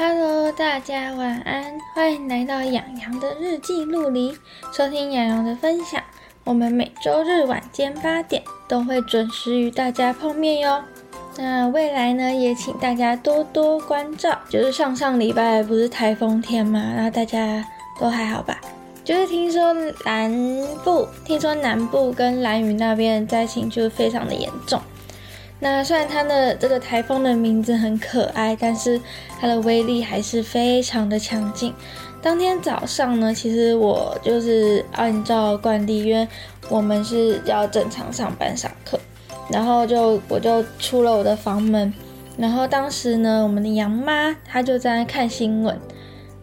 Hello， 大家晚安，欢迎来到养羊的日记录里，收听养羊的分享。我们每周日晚间8点都会准时与大家碰面哟。那未来呢，也请大家多多关照。就是上礼拜不是台风天嘛，然后大家都还好吧？就是听说南部跟兰屿那边的灾情就是非常的严重。那虽然它的这个台风的名字很可爱，但是它的威力还是非常的强劲。当天早上呢，其实我就是按照惯例，因为我们是要正常上班上课，然后我就出了我的房门，然后当时呢，我们的羊妈她就在那看新闻。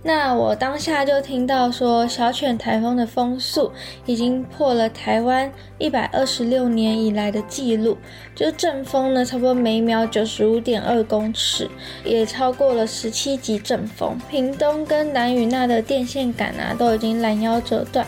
那我当下就听到说，小犬台风的风速已经破了台湾126年以来的记录，就是阵风呢，差不多每秒 95.2 公尺，也超过了17级阵风。屏东跟兰屿那的电线杆啊，都已经拦腰折断，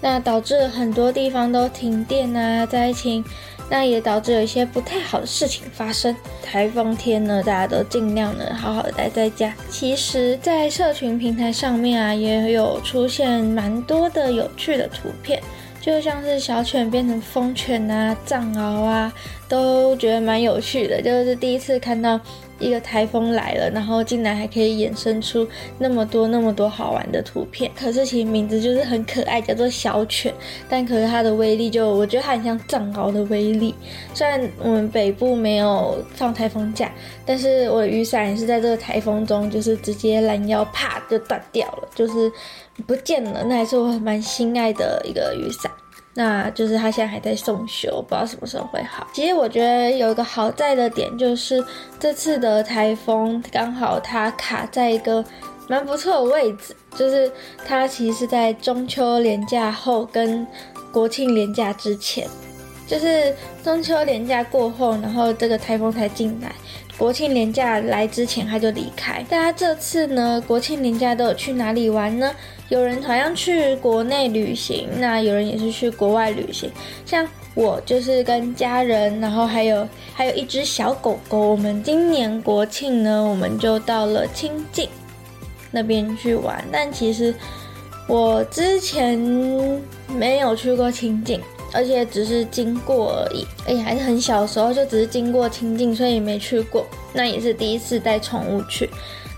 那导致了很多地方都停电啊，灾情。那也导致有一些不太好的事情发生。台风天呢，大家都尽量呢好好的待在家。其实在社群平台上面啊，也有出现蛮多的有趣的图片，就像是小犬变成风犬啊、藏獒啊，都觉得蛮有趣的。就是第一次看到一个台风来了，然后竟然还可以衍生出那么多好玩的图片。可是其实名字就是很可爱，叫做小犬，但可是它的威力就，我觉得它很像藏獒的威力。虽然我们北部没有放台风假，但是我的雨伞也是在这个台风中，就是直接拦腰啪就断掉了，就是不见了。那还是我蛮心爱的一个雨伞。那就是他现在还在送修，不知道什么时候会好。其实我觉得有一个好在的点，就是这次的台风刚好它卡在一个蛮不错的位置，就是它其实是在中秋连假后跟国庆连假之前，就是中秋连假过后，然后这个台风才进来，国庆连假来之前他就离开。大家这次呢，国庆连假都有去哪里玩呢？有人好像去国内旅行，那有人也是去国外旅行。像我就是跟家人，然后还有一只小狗狗。我们今年国庆呢，我们就到了清境那边去玩。但其实我之前没有去过清境，而且只是经过而已，而且还是很小的时候，就只是经过清境，所以也没去过。那也是第一次带宠物去。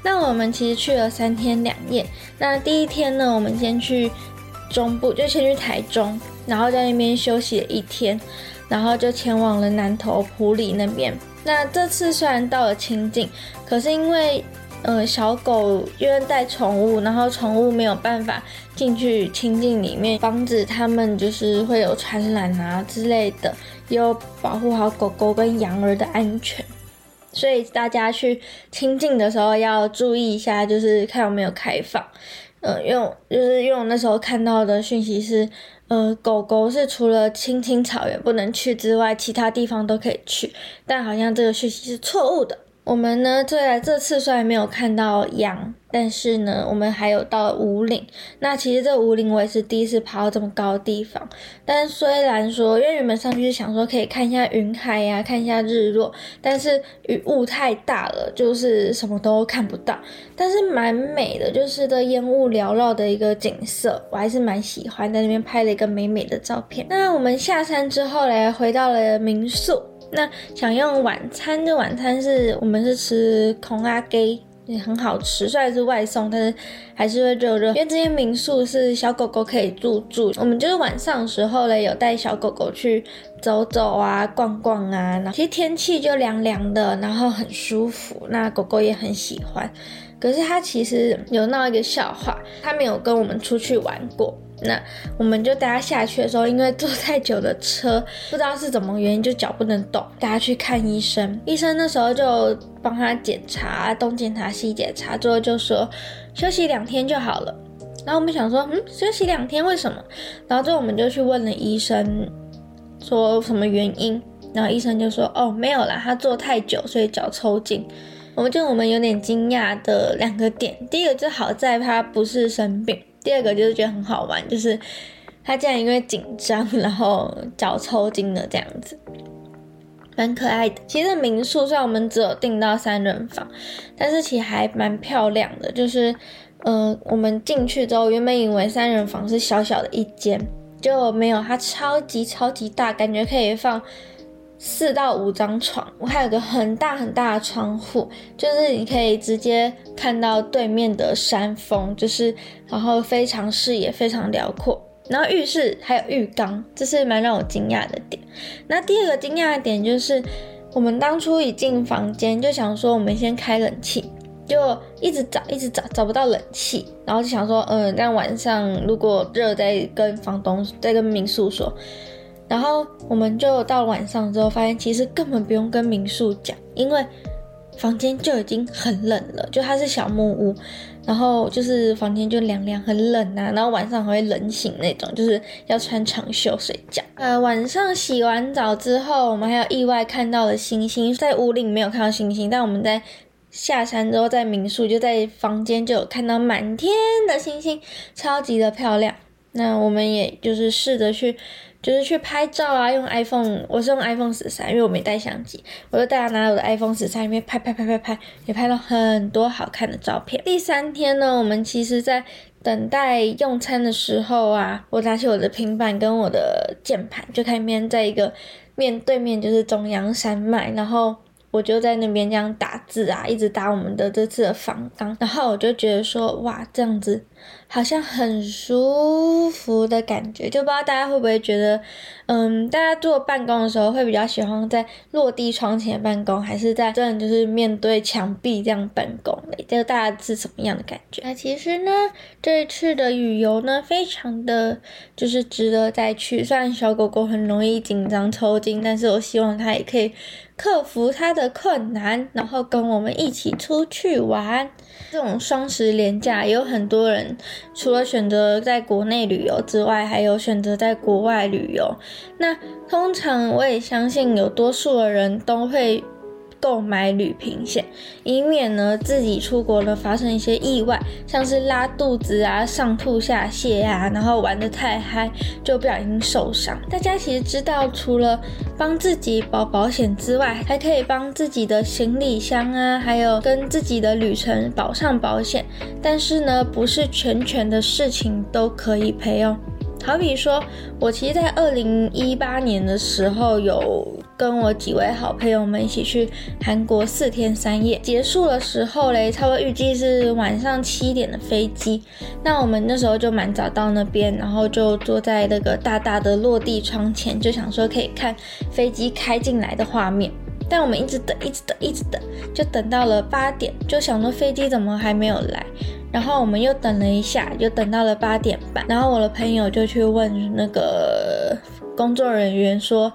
那我们其实去了3天2夜。那第一天呢，我们先去中部，就先去台中，然后在那边休息了1天，然后就前往了南投埔里那边。那这次虽然到了清境，可是因为小狗因为带宠物，然后宠物没有办法进去清境里面，防止它们就是会有传染啊之类的，也有保护好狗狗跟羊儿的安全。所以大家去清境的时候要注意一下，就是看有没有开放。因为我那时候看到的讯息是，狗狗是除了青青草原不能去之外，其他地方都可以去，但好像这个讯息是错误的。我们呢，这次虽然没有看到羊，但是呢，我们还有到武岭。那其实这武岭我也是第一次爬到这么高的地方。但虽然说，因为原本上去想说可以看一下云海呀，看一下日落，但是雾太大了，就是什么都看不到。但是蛮美的，就是这烟雾缭绕的一个景色，我还是蛮喜欢，在那边拍了一个美美的照片。那我们下山之后嘞，回到了民宿。那想用晚餐，这晚餐是我们是吃焢仔鸡，也很好吃。虽然是外送，但是还是会热热，因为这些民宿是小狗狗可以入住。我们就是晚上的时候嘞，有带小狗狗去走走啊、逛逛啊，其实天气就凉凉的，然后很舒服，那狗狗也很喜欢。可是它其实有闹一个笑话，它没有跟我们出去玩过。那我们就带他下去的时候，因为坐太久的车，不知道是怎么原因，就脚不能动，带他去看医生。医生那时候就帮他检查，东检查西检查，最后就说休息2天就好了。然后我们想说，休息2天为什么？然后最后我们就去问了医生，说什么原因。然后医生就说，没有啦，他坐太久，所以脚抽筋。我们有点惊讶的2个点，第一个就好在他不是生病。第二个就是觉得很好玩，就是他竟然因为紧张然后脚抽筋了这样子。蛮可爱的。其实民宿虽然我们只有订到3人房，但是其实还蛮漂亮的，就是我们进去之后原本以为3人房是小小的一间，结果没有，它超级大，感觉可以放4到5张床。我还有个很大很大的窗户，就是你可以直接看到对面的山峰，就是然后非常视野非常辽阔。然后浴室还有浴缸，这是蛮让我惊讶的点。那第二个惊讶的点就是，我们当初一进房间就想说我们先开冷气，就一直找，找不到冷气，然后就想说，那晚上如果热再跟民宿说。然后我们就到晚上之后发现，其实根本不用跟民宿讲，因为房间就已经很冷了，就它是小木屋，然后就是房间就凉凉很冷啊，然后晚上还会冷醒那种，就是要穿长袖睡觉。晚上洗完澡之后，我们还有意外看到了星星，在屋里没有看到星星，但我们在下山之后在民宿就在房间就有看到满天的星星，超级的漂亮。那我们也就是试着去就是去拍照啊，用 iPhone， 我是用 iPhone13， 因为我没带相机，我就带它拿我的 iPhone13 里面拍，也拍到很多好看的照片。第三天呢，我们其实在等待用餐的时候啊，我拿起我的平板跟我的键盘，就看面在一个面对面就是中央山脉，然后我就在那边这样打字啊，一直打我们的这次的房纲，然后我就觉得说，哇，这样子好像很舒服的感觉。就不知道大家会不会觉得，大家做办公的时候会比较喜欢在落地窗前办公，还是在真的就是面对墙壁这样办公嘞？就大家是什么样的感觉？那其实呢，这一次的旅游呢，非常的就是值得再去。虽然小狗狗很容易紧张抽筋，但是我希望它也可以克服它的困难，然后跟我们一起出去玩。这种双十连假也有很多人除了选择在国内旅游之外，还有选择在国外旅游。那通常我也相信有多数的人都会购买旅平险，以免呢自己出国了发生一些意外，像是拉肚子啊、上吐下泻啊，然后玩得太嗨就不小心受伤。大家其实知道，除了帮自己保保险之外，还可以帮自己的行李箱啊，还有跟自己的旅程保上保险。但是呢，不是全的事情都可以赔哦。好比说，我其实在2018年的时候有跟我几位好朋友们一起去韩国4天3夜，结束的时候嘞，差不多预计是晚上7点的飞机。那我们那时候就蛮早到那边，然后就坐在那个大大的落地窗前，就想说可以看飞机开进来的画面。但我们一直等，就等到了8点，就想说飞机怎么还没有来。然后我们又等了一下，就等到了8点半。然后我的朋友就去问那个工作人员说，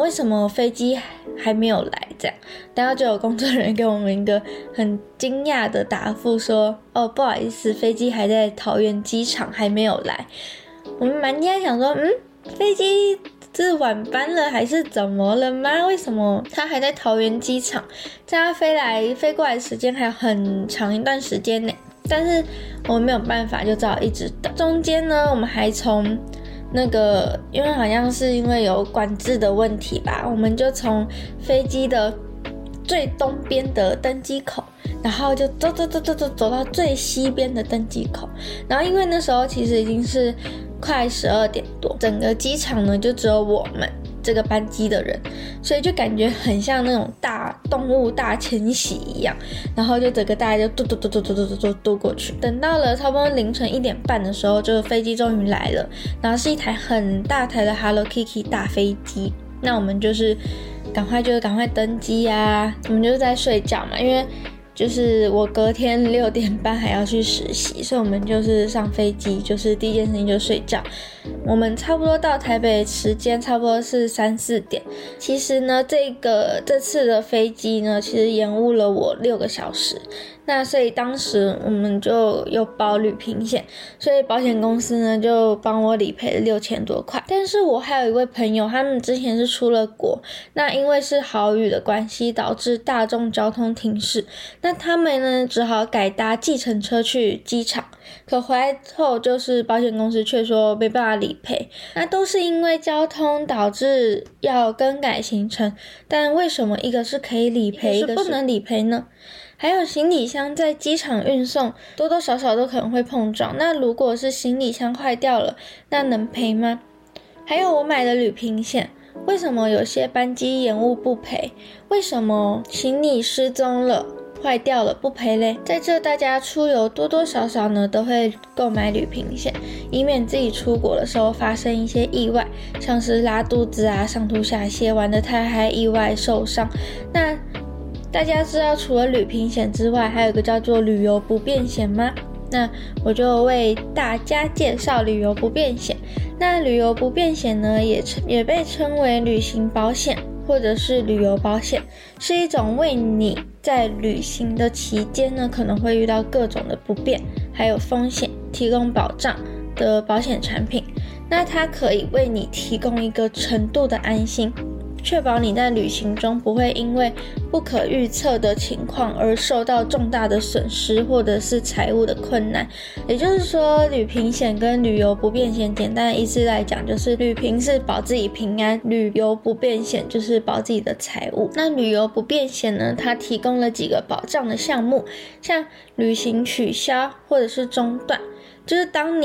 为什么飞机还没有来这样。然后就有工作人员给我们一个很惊讶的答复说，不好意思，飞机还在桃园机场还没有来。我们蛮惊讶想说，飞机是晚班了还是怎么了吗？为什么他还在桃园机场？在他飞过来的时间还有很长一段时间呢。但是我们没有办法，就只好一直等。中间呢，我们还从那个，因为好像是因为有管制的问题吧，我们就从飞机的最东边的登机口，然后就走到最西边的登机口。然后因为那时候其实已经是快12点多，整个机场呢就只有我们这个班机的人，所以就感觉很像那种大动物大迁徙一样，然后就整个大家就嘟嘟嘟过去。等到了差不多凌晨1点半的时候，就飞机终于来了，然后是一台很大台的 Hello Kitty 大飞机。那我们就是赶快登机啊，我们就是在睡觉嘛，因为就是我隔天6点半还要去实习，所以我们就是上飞机，就是第一件事情就睡觉。我们差不多到台北时间差不多是3、4点。其实呢，这次的飞机呢，其实延误了我6个小时。那所以当时我们就有保旅平险，所以保险公司呢就帮我理赔了6000多块。但是我还有一位朋友，他们之前是出了国，那因为是豪雨的关系，导致大众交通停驶。那那他们呢只好改搭计程车去机场，可回来后就是保险公司却说没办法理赔。那都是因为交通导致要更改行程，但为什么一个是可以理赔，一个是不能理赔呢？还有行李箱在机场运送多多少少都可能会碰撞，那如果是行李箱坏掉了，那能赔吗？还有我买的旅行险，为什么有些班机延误不赔？为什么行李失踪了坏掉了不赔嘞？在这大家出游多多少少呢都会购买旅行险，以免自己出国的时候发生一些意外，像是拉肚子啊、上吐下泻、玩得太嗨意外受伤。那大家知道除了旅行险之外还有一个叫做旅游不便险吗？那我就为大家介绍旅游不便险。那旅游不便险呢也被称为旅行保险或者是旅游保险，是一种为你在旅行的期间呢可能会遇到各种的不便还有风险提供保障的保险产品。那它可以为你提供一个程度的安心，确保你在旅行中不会因为不可预测的情况而受到重大的损失或者是财务的困难。也就是说，旅行险跟旅游不便险简单的意思来讲，就是旅行是保自己平安，旅游不便险就是保自己的财务。那旅游不便险呢，它提供了几个保障的项目，像旅行取消或者是中断，就是当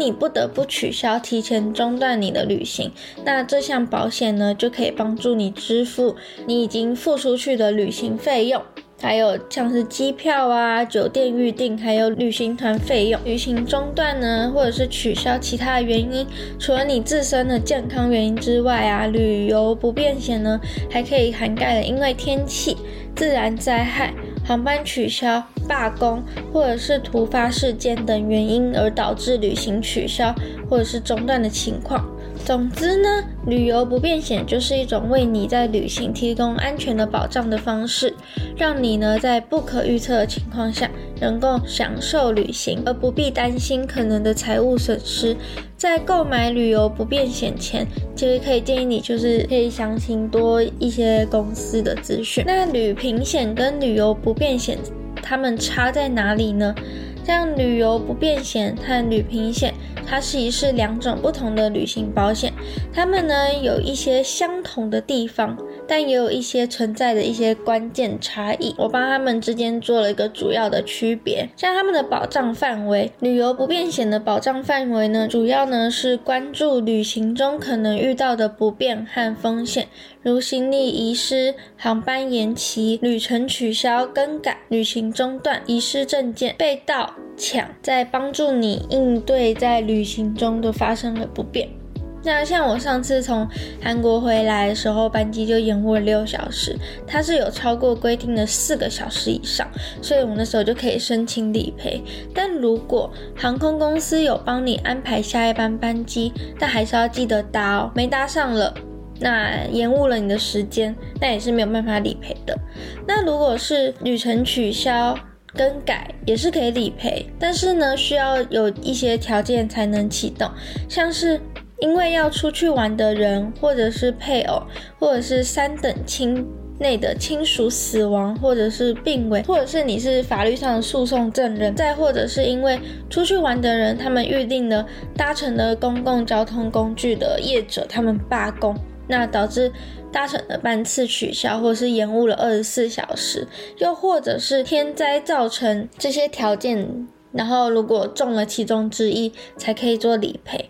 你不得不取消、提前中断你的旅行，那这项保险呢，就可以帮助你支付你已经付出去的旅行费用，还有像是机票啊、酒店预订，还有旅行团费用。旅行中断呢，或者是取消其他的原因，除了你自身的健康原因之外啊，旅游不便险呢，还可以涵盖了因为天气、自然灾害、航班取消、罢工或者是突发事件等原因而导致旅行取消或者是中断的情况。总之呢，旅游不便险就是一种为你在旅行提供安全的保障的方式，让你呢在不可预测的情况下能够享受旅行，而不必担心可能的财务损失。在购买旅游不便险前，其实可以建议你就是可以详情多一些公司的资讯。那旅行险跟旅游不便险它们差在哪里呢？像旅游不便险和旅行险，它是两种不同的旅行保险，它们呢有一些相同的地方，但也有一些存在的一些关键差异。我帮它们之间做了一个主要的区别，像它们的保障范围，旅游不便险的保障范围呢，主要呢是关注旅行中可能遇到的不便和风险，如行李遗失、航班延期、旅程取消、更改、旅行中断、遗失证件、被盗、抢，在帮助你应对在旅行中的发生的不便。那像我上次从韩国回来的时候，班机就延误了6小时，它是有超过规定的4个小时以上，所以我那时候就可以申请理赔。但如果航空公司有帮你安排下一班班机，但还是要记得搭哦，没搭上了那延误了你的时间，那也是没有办法理赔的。那如果是旅程取消更改也是可以理赔，但是呢需要有一些条件才能启动，像是因为要出去玩的人，或者是配偶，或者是3等亲内的亲属死亡或者是病危，或者是你是法律上的诉讼证人，再或者是因为出去玩的人他们预定了搭乘的公共交通工具的业者他们罢工，那导致搭乘的班次取消或是延误了24小时，又或者是天灾造成这些条件，然后如果中了其中之一才可以做理赔。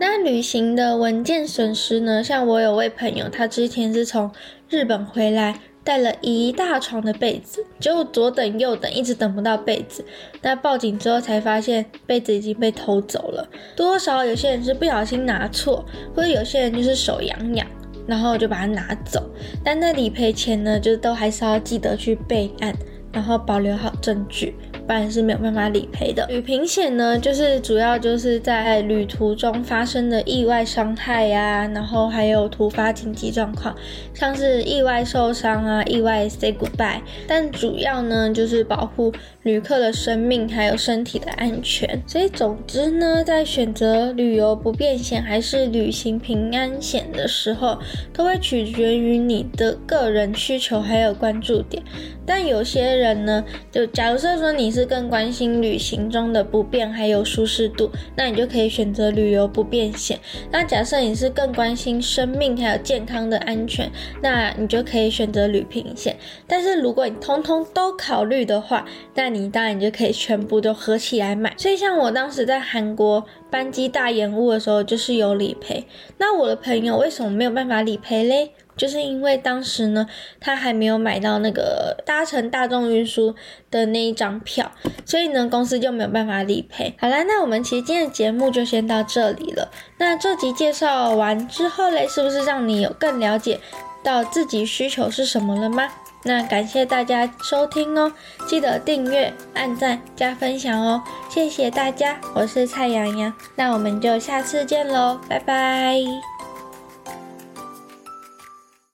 那旅行的文件损失呢，像我有位朋友，他之前是从日本回来带了一大床的被子，结果左等右等一直等不到被子，那报警之后才发现被子已经被偷走了。多少有些人是不小心拿错，或者有些人就是手痒痒然后就把它拿走，但在理赔前呢就都还是要记得去备案，然后保留好证据，不然是没有办法理赔的。旅行险呢，就是主要就是在旅途中发生的意外伤害啊，然后还有突发紧急状况，像是意外受伤啊、意外 say goodbye， 但主要呢就是保护旅客的生命还有身体的安全。所以总之呢，在选择旅游不便险还是旅行平安险的时候，都会取决于你的个人需求还有关注点。但有些人呢，就假如说你是更关心旅行中的不便还有舒适度，那你就可以选择旅游不便险。那假设你是更关心生命还有健康的安全，那你就可以选择旅平险。但是如果你通通都考虑的话，那你当然就可以全部都合起来买。所以像我当时在韩国班机大延误的时候，就是有理赔。那我的朋友为什么没有办法理赔嘞？就是因为当时呢，他还没有买到那个搭乘大众运输的那一张票，所以呢，公司就没有办法理赔。好啦，那我们其实今天的节目就先到这里了。那这集介绍完之后嘞，是不是让你有更了解到自己需求是什么了吗？那感谢大家收听哦，记得订阅、按赞、加分享哦，谢谢大家，我是蔡洋洋，那我们就下次见咯，拜拜。